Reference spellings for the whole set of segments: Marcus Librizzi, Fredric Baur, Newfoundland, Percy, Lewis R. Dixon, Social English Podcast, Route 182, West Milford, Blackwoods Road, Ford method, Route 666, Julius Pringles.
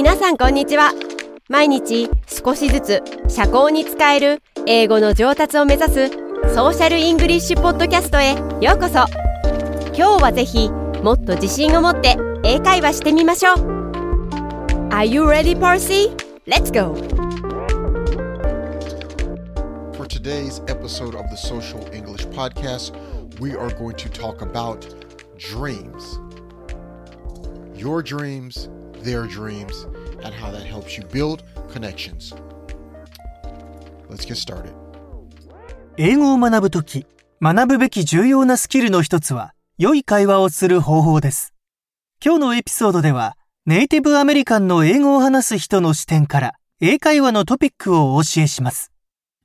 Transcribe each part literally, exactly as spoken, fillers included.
皆さんこんにちは。毎日少しずつ社交に使える英語の上達を目指すソーシャルイングリッシュポッドキャストへようこそ。今日はぜひもっと自信を持って英会話してみましょう。 Are you ready, Percy? Let's go! For today's episode of the Social English Podcast, we are going to talk about dreams. Your dreams, their dreams, and how that helps you build connections. Let's get started. 英語を学ぶとき、学ぶべき重要なスキルの一つは、良い会話をする方法です。今日のエピソードでは、ネイティブアメリカンの英語を話す人の視点から、英会話のトピックをお教えします。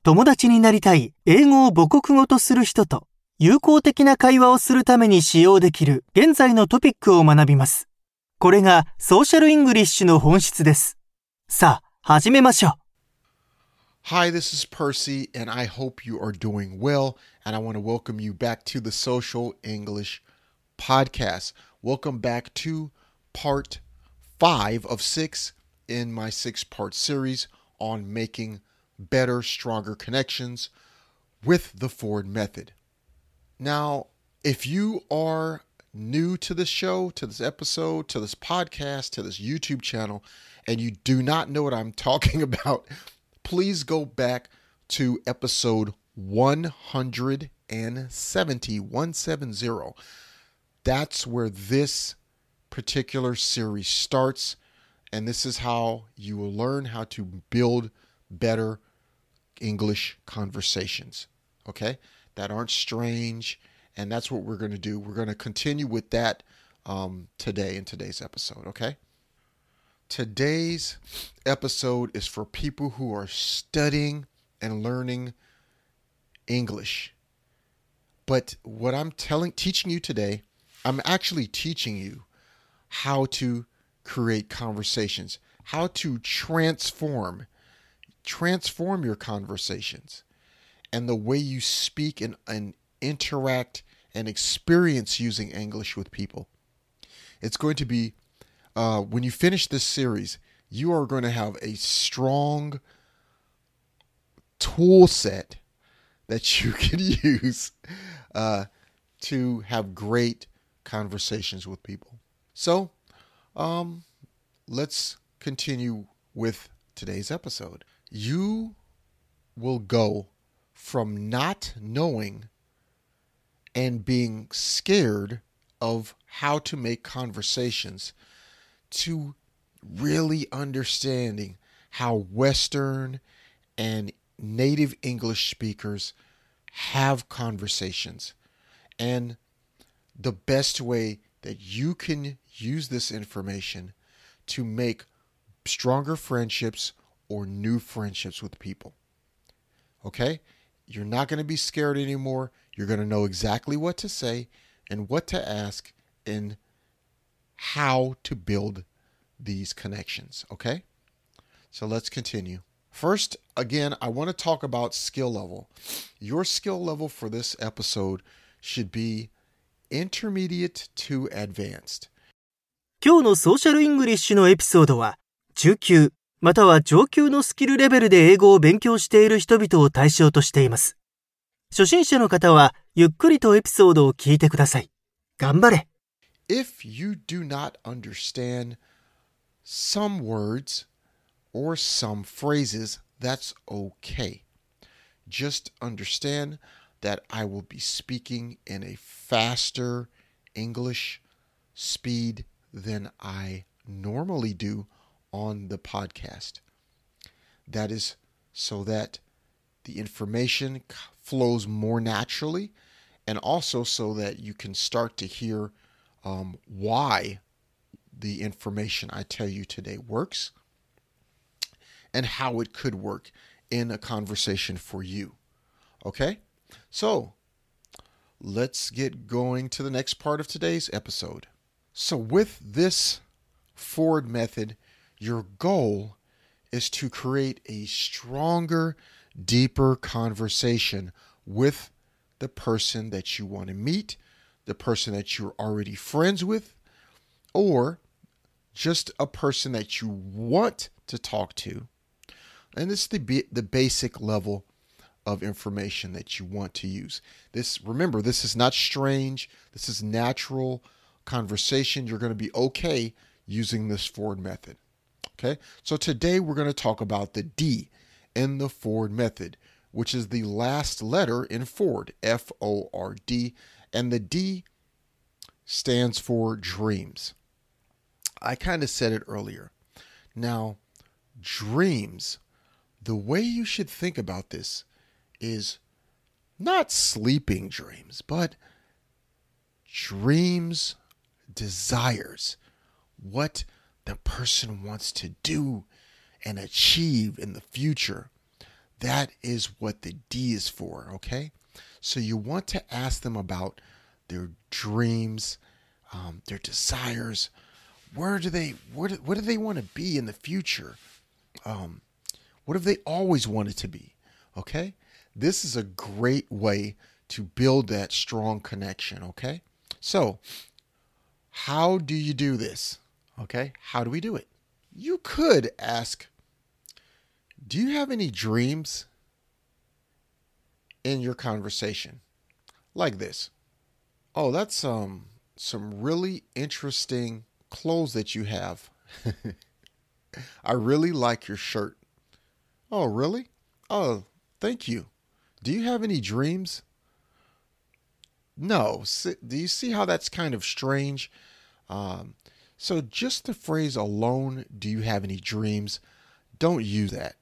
友達になりたい英語を母国語とする人と、友好的な会話をするために使用できる現在のトピックを学びます。これがソーシャルイングリッシュの本質です。さあ、始めましょう。Hi, this is Percy, and I hope you are doing well, and I want to welcome you back to the Social English Podcast. Welcome back to part five of six in my six-part series on making better, stronger connections with the Ford method.Now, if you are new to this show, to this episode, to this podcast, to this YouTube channel, and you do not know what I'm talking about, please go back to episode one seventy. That's where this particular series starts, and this is how you will learn how to build better English conversations, okay?that aren't strange, and that's what we're going to do. We're going to continue with that、um, today in today's episode, okay? Today's episode is for people who are studying and learning English. But what I'm telling, teaching you today, I'm actually teaching you how to create conversations, how to transform, transform your conversations.And the way you speak and, and interact and experience using English with people. It's going to be, uh, when you finish this series, you are going to have a strong tool set that you can use, uh, to have great conversations with people. So, um, let's continue with today's episode. You will go...from not knowing and being scared of how to make conversations to really understanding how Western and native English speakers have conversations. And the best way that you can use this information to make stronger friendships or new friendships with people. Okay?You're not going to be scared anymore. You're going to know exactly what to say and what to ask and how to build these connections, okay? So let's continue. First, again, I want to talk about skill level. Your skill level for this episode should be intermediate to advanced. 今日のソーシャルイングリッシュのエピソードは19または上級のスキルレベルで英語を勉強している人々を対象としています。初心者の方はゆっくりとエピソードを聞いてください。頑張れ。If you do not understand some words or some phrases, that's okay. Just understand that I will be speaking in a faster English speed than I normally do.On the podcast. That is so that the information flows more naturally and also so that you can start to hear、um, why the information I tell you today works and how it could work in a conversation for you. Okay? So, let's get going to the next part of today's episode. So, with this Ford method,Your goal is to create a stronger, deeper conversation with the person that you want to meet, the person that you're already friends with, or just a person that you want to talk to. And this is the, the basic level of information that you want to use. This, remember, this is not strange. This is natural conversation. You're going to be okay using this Ford method. Okay, so today we're going to talk about the D in the Ford method, which is the last letter in Ford, F O R D, and the D stands for dreams. I kind of said it earlier. Now, dreams, the way you should think about this is not sleeping dreams, but dreams, desires, what the person wants to do and achieve in the future. That is what the D is for, okay? So you want to ask them about their dreams, um, their desires. Where do they, where do, what do they want to be in the future? Um, what have they always wanted to be, okay? This is a great way to build that strong connection, okay? So how do you do this, okay? How do we do it? You could ask, do you have any dreams in your conversation? Like this. Oh, that's um, some really interesting clothes that you have. I really like your shirt. Oh, really? Oh, thank you. Do you have any dreams? No. Do you see how that's kind of strange? Um, so just the phrase alone, do you have any dreams? Don't use that.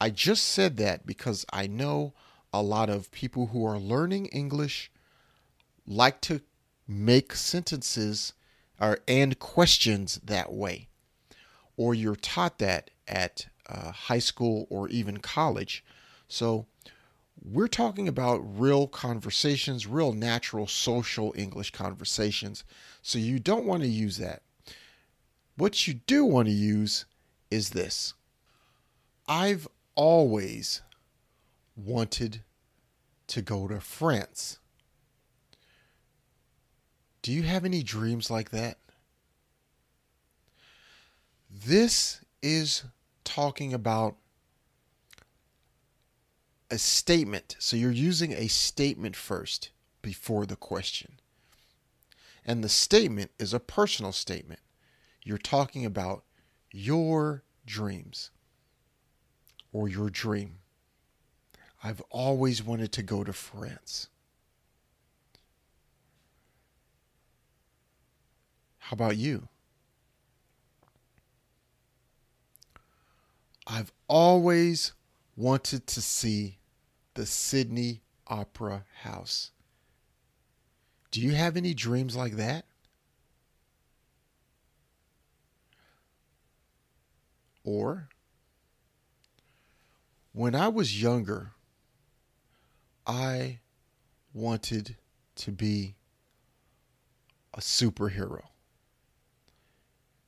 I just said that because I know a lot of people who are learning English like to make sentences or and questions that way. Or you're taught that at uh, high school or even college. So we're talking about real conversations, real natural social English conversations. So you don't want to use that. What you do want to use is this. I've always wanted to go to France. Do you have any dreams like that? This is talking about a statement. So you're using a statement first before the question. And the statement is a personal statement. You're talking about your dreams or your dream. I've always wanted to go to France. How about you? I've always wanted to see the Sydney Opera House. Do you have any dreams like that? Or, when I was younger, I wanted to be a superhero.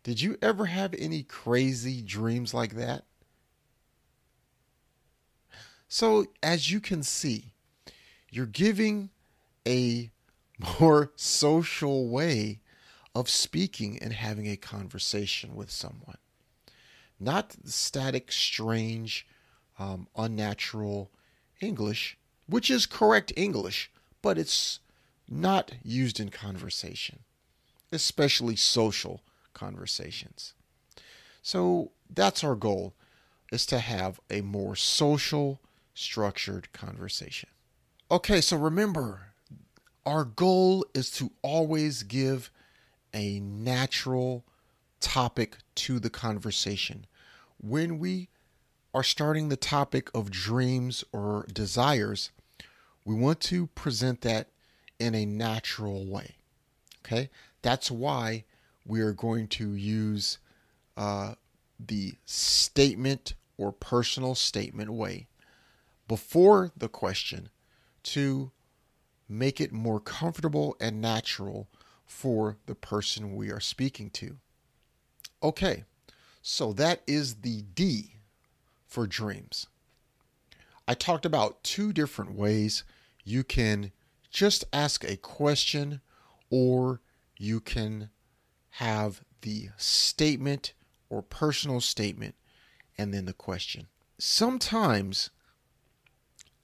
Did you ever have any crazy dreams like that? So, as you can see, you're giving a more social way of speaking and having a conversation with someone. Not static, strange, um, unnatural English, which is correct English, but it's not used in conversation, especially social conversations. So that's our goal, is to have a more social, structured conversation. Okay, so remember, our goal is to always give a natural topic to the conversation. When we are starting the topic of dreams or desires, we want to present that in a natural way. Okay, that's why we are going to use uh, the statement or personal statement way before the question to make it more comfortable and natural for the person we are speaking to. Okay, so that is the D for dreams. I talked about two different ways. You can just ask a question, or you can have the statement or personal statement, and then the question. Sometimes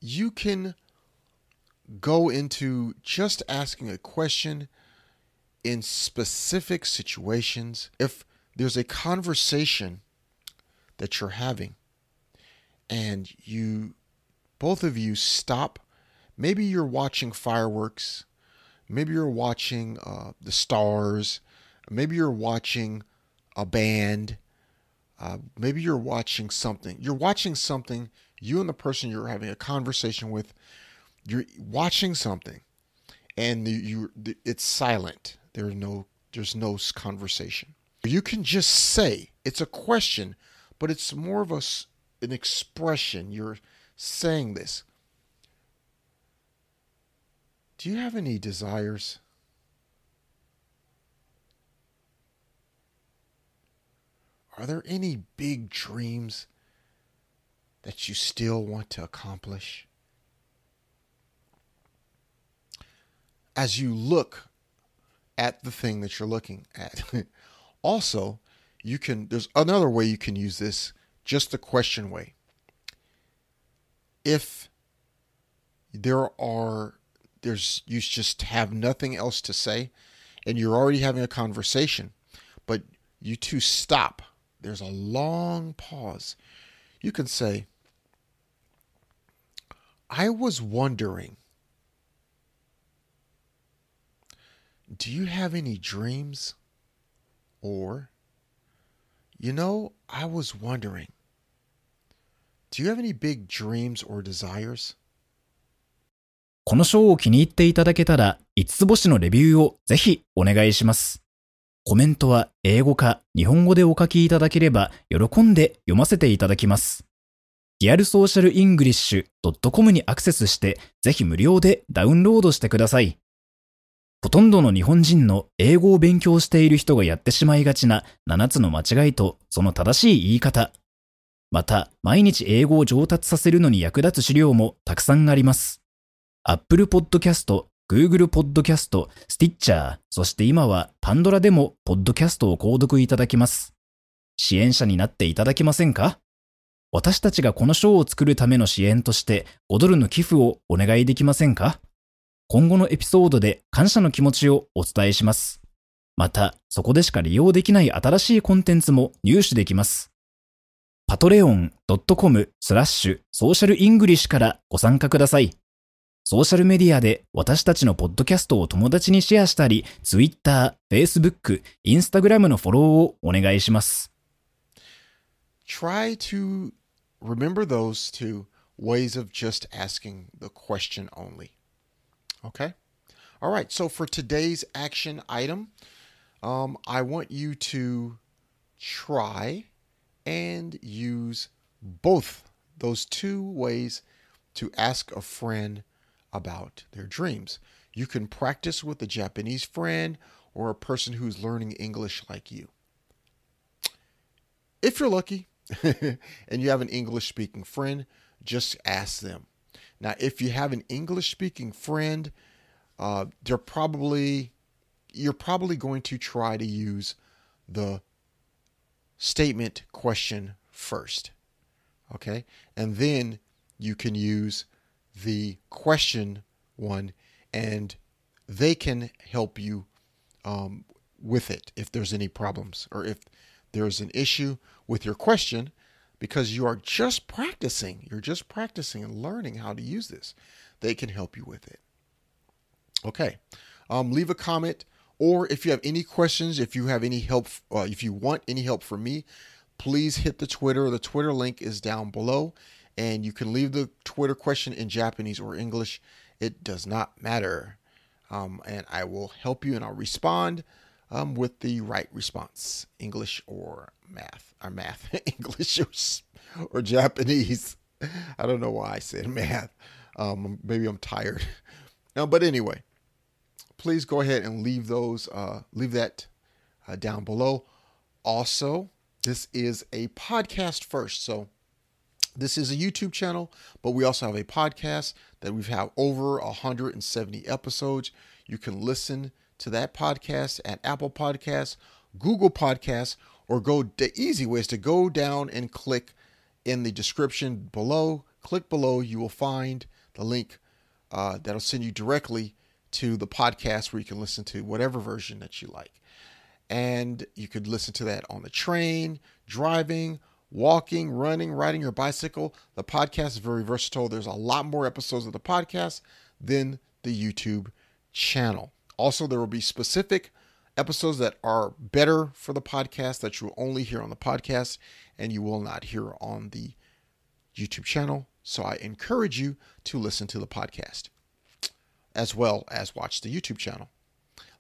you can go into just asking a question in specific situations. If there's a conversation that you're having and you, both of you stop, maybe you're watching fireworks, maybe you're watching uh, the stars, maybe you're watching a band, uh, maybe you're watching something. You're watching something, you and the person you're having a conversation with, you're watching something, and you, you it's silent. There's no there's no conversation. You can just say, it's a question, but it's more of a, an expression. You're saying this. Do you have any desires? Are there any big dreams that you still want to accomplish? As you look at the thing that you're looking at. Also, you can, there's another way you can use this, just the question way. If there are, there's, you just have nothing else to say and you're already having a conversation, but you two stop. There's a long pause. You can say, I was wondering, do you have any dreams? Or, you know, I was wondering, do you have any big dreams or desires? このショーを気に入っていただけたら、いつつぼしのレビューをぜひお願いします。コメントは英語か日本語でお書きいただければ喜んで読ませていただきます。リアルソーシャルイングリッシュドットコム にアクセスしてぜひ無料でダウンロードしてください。ほとんどの日本人の英語を勉強している人がやってしまいがちなななつの間違いとその正しい言い方。また、毎日英語を上達させるのに役立つ資料もたくさんあります。Apple Podcast、Google Podcast、Stitcher、そして今はPandoraでもポッドキャストを購読いただきます。支援者になっていただけませんか？私たちがこのショーを作るための支援としてごドルの寄付をお願いできませんか？今後のエピソードで感謝の気持ちをお伝えします。また、そこでしか利用できない新しいコンテンツも入手できます。パトレオンドットコムスラッシュソーシャルイングリッシュ からご参加ください。ソーシャルメディアで私たちのポッドキャストを友達にシェアしたり、Twitter、Facebook、Instagram のフォローをお願いします。Try to remember those two ways of just asking the question only.Okay. All right. So for today's action item, um, I want you to try and use both those two ways to ask a friend about their dreams. You can practice with a Japanese friend or a person who's learning English like you. If you're lucky and you have an English-speaking friend, just ask them.Now, if you have an English-speaking friend, uh, they're probably, you're probably going to try to use the statement question first, okay? And then you can use the question one, and they can help you um, with it if there's any problems or if there's an issue with your question.Because you are just practicing. You're just practicing and learning how to use this. They can help you with it. Okay. Um, leave a comment. Or if you have any questions, if you have any help, uh, if you want any help from me, please hit the Twitter. The Twitter link is down below. And you can leave the Twitter question in Japanese or English. It does not matter. Um, and I will help you and I'll respond.Um, with the right response, English or math, or math, English or, or Japanese. I don't know why I said math. Um, maybe I'm tired. No, but anyway, please go ahead and leave those, uh, leave that uh, down below. Also, this is a podcast first. So this is a YouTube channel, but we also have a podcast that we've had over one hundred seventy episodes. You can listen to that podcast at Apple Podcasts, Google Podcasts, or go the easy way is to go down and click in the description below. Click below, you will find the link uh, that'll send you directly to the podcast where you can listen to whatever version that you like. And you could listen to that on the train, driving, walking, running, riding your bicycle. The podcast is very versatile. There's a lot more episodes of the podcast than the YouTube channel. Also, there will be specific episodes that are better for the podcast that you will only hear on the podcast and you will not hear on the YouTube channel. So I encourage you to listen to the podcast as well as watch the YouTube channel.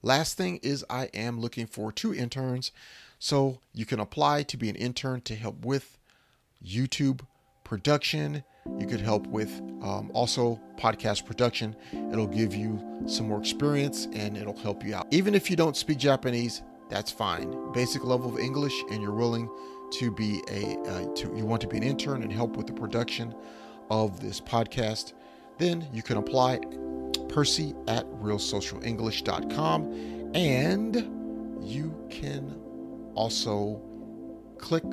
Last thing is I am looking for two interns. So you can apply to be an intern to help with YouTube production. You could help with um, also podcast production. It'll give you some more experience and it'll help you out. Even if you don't speak Japanese, that's fine. Basic level of English and you're willing to be a, uh, to, you want to be an intern and help with the production of this podcast, then you can apply Percy at real social english dot com, and you can also click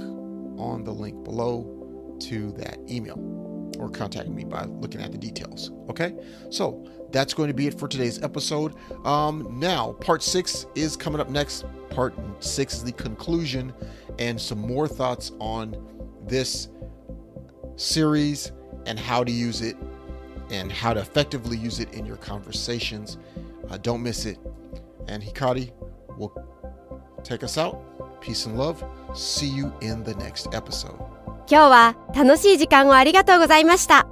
on the link below to that email or contact me by looking at the details. Okay. So that's going to be it for today's episode. Um, now part six is coming up next. Part six is the conclusion and some more thoughts on this series and how to use it and how to effectively use it in your conversations. Uh, don't miss it. And Hikari will take us out. Peace and love. See you in the next episode. 今日は楽しい時間をありがとうございました。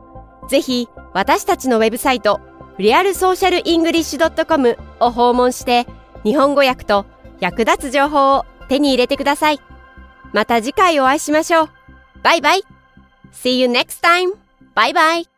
ぜひ私たちのウェブサイト real social english dot com を訪問して日本語訳と役立つ情報を手に入れてください。また次回お会いしましょう。バイバイ。See you next time. Bye bye.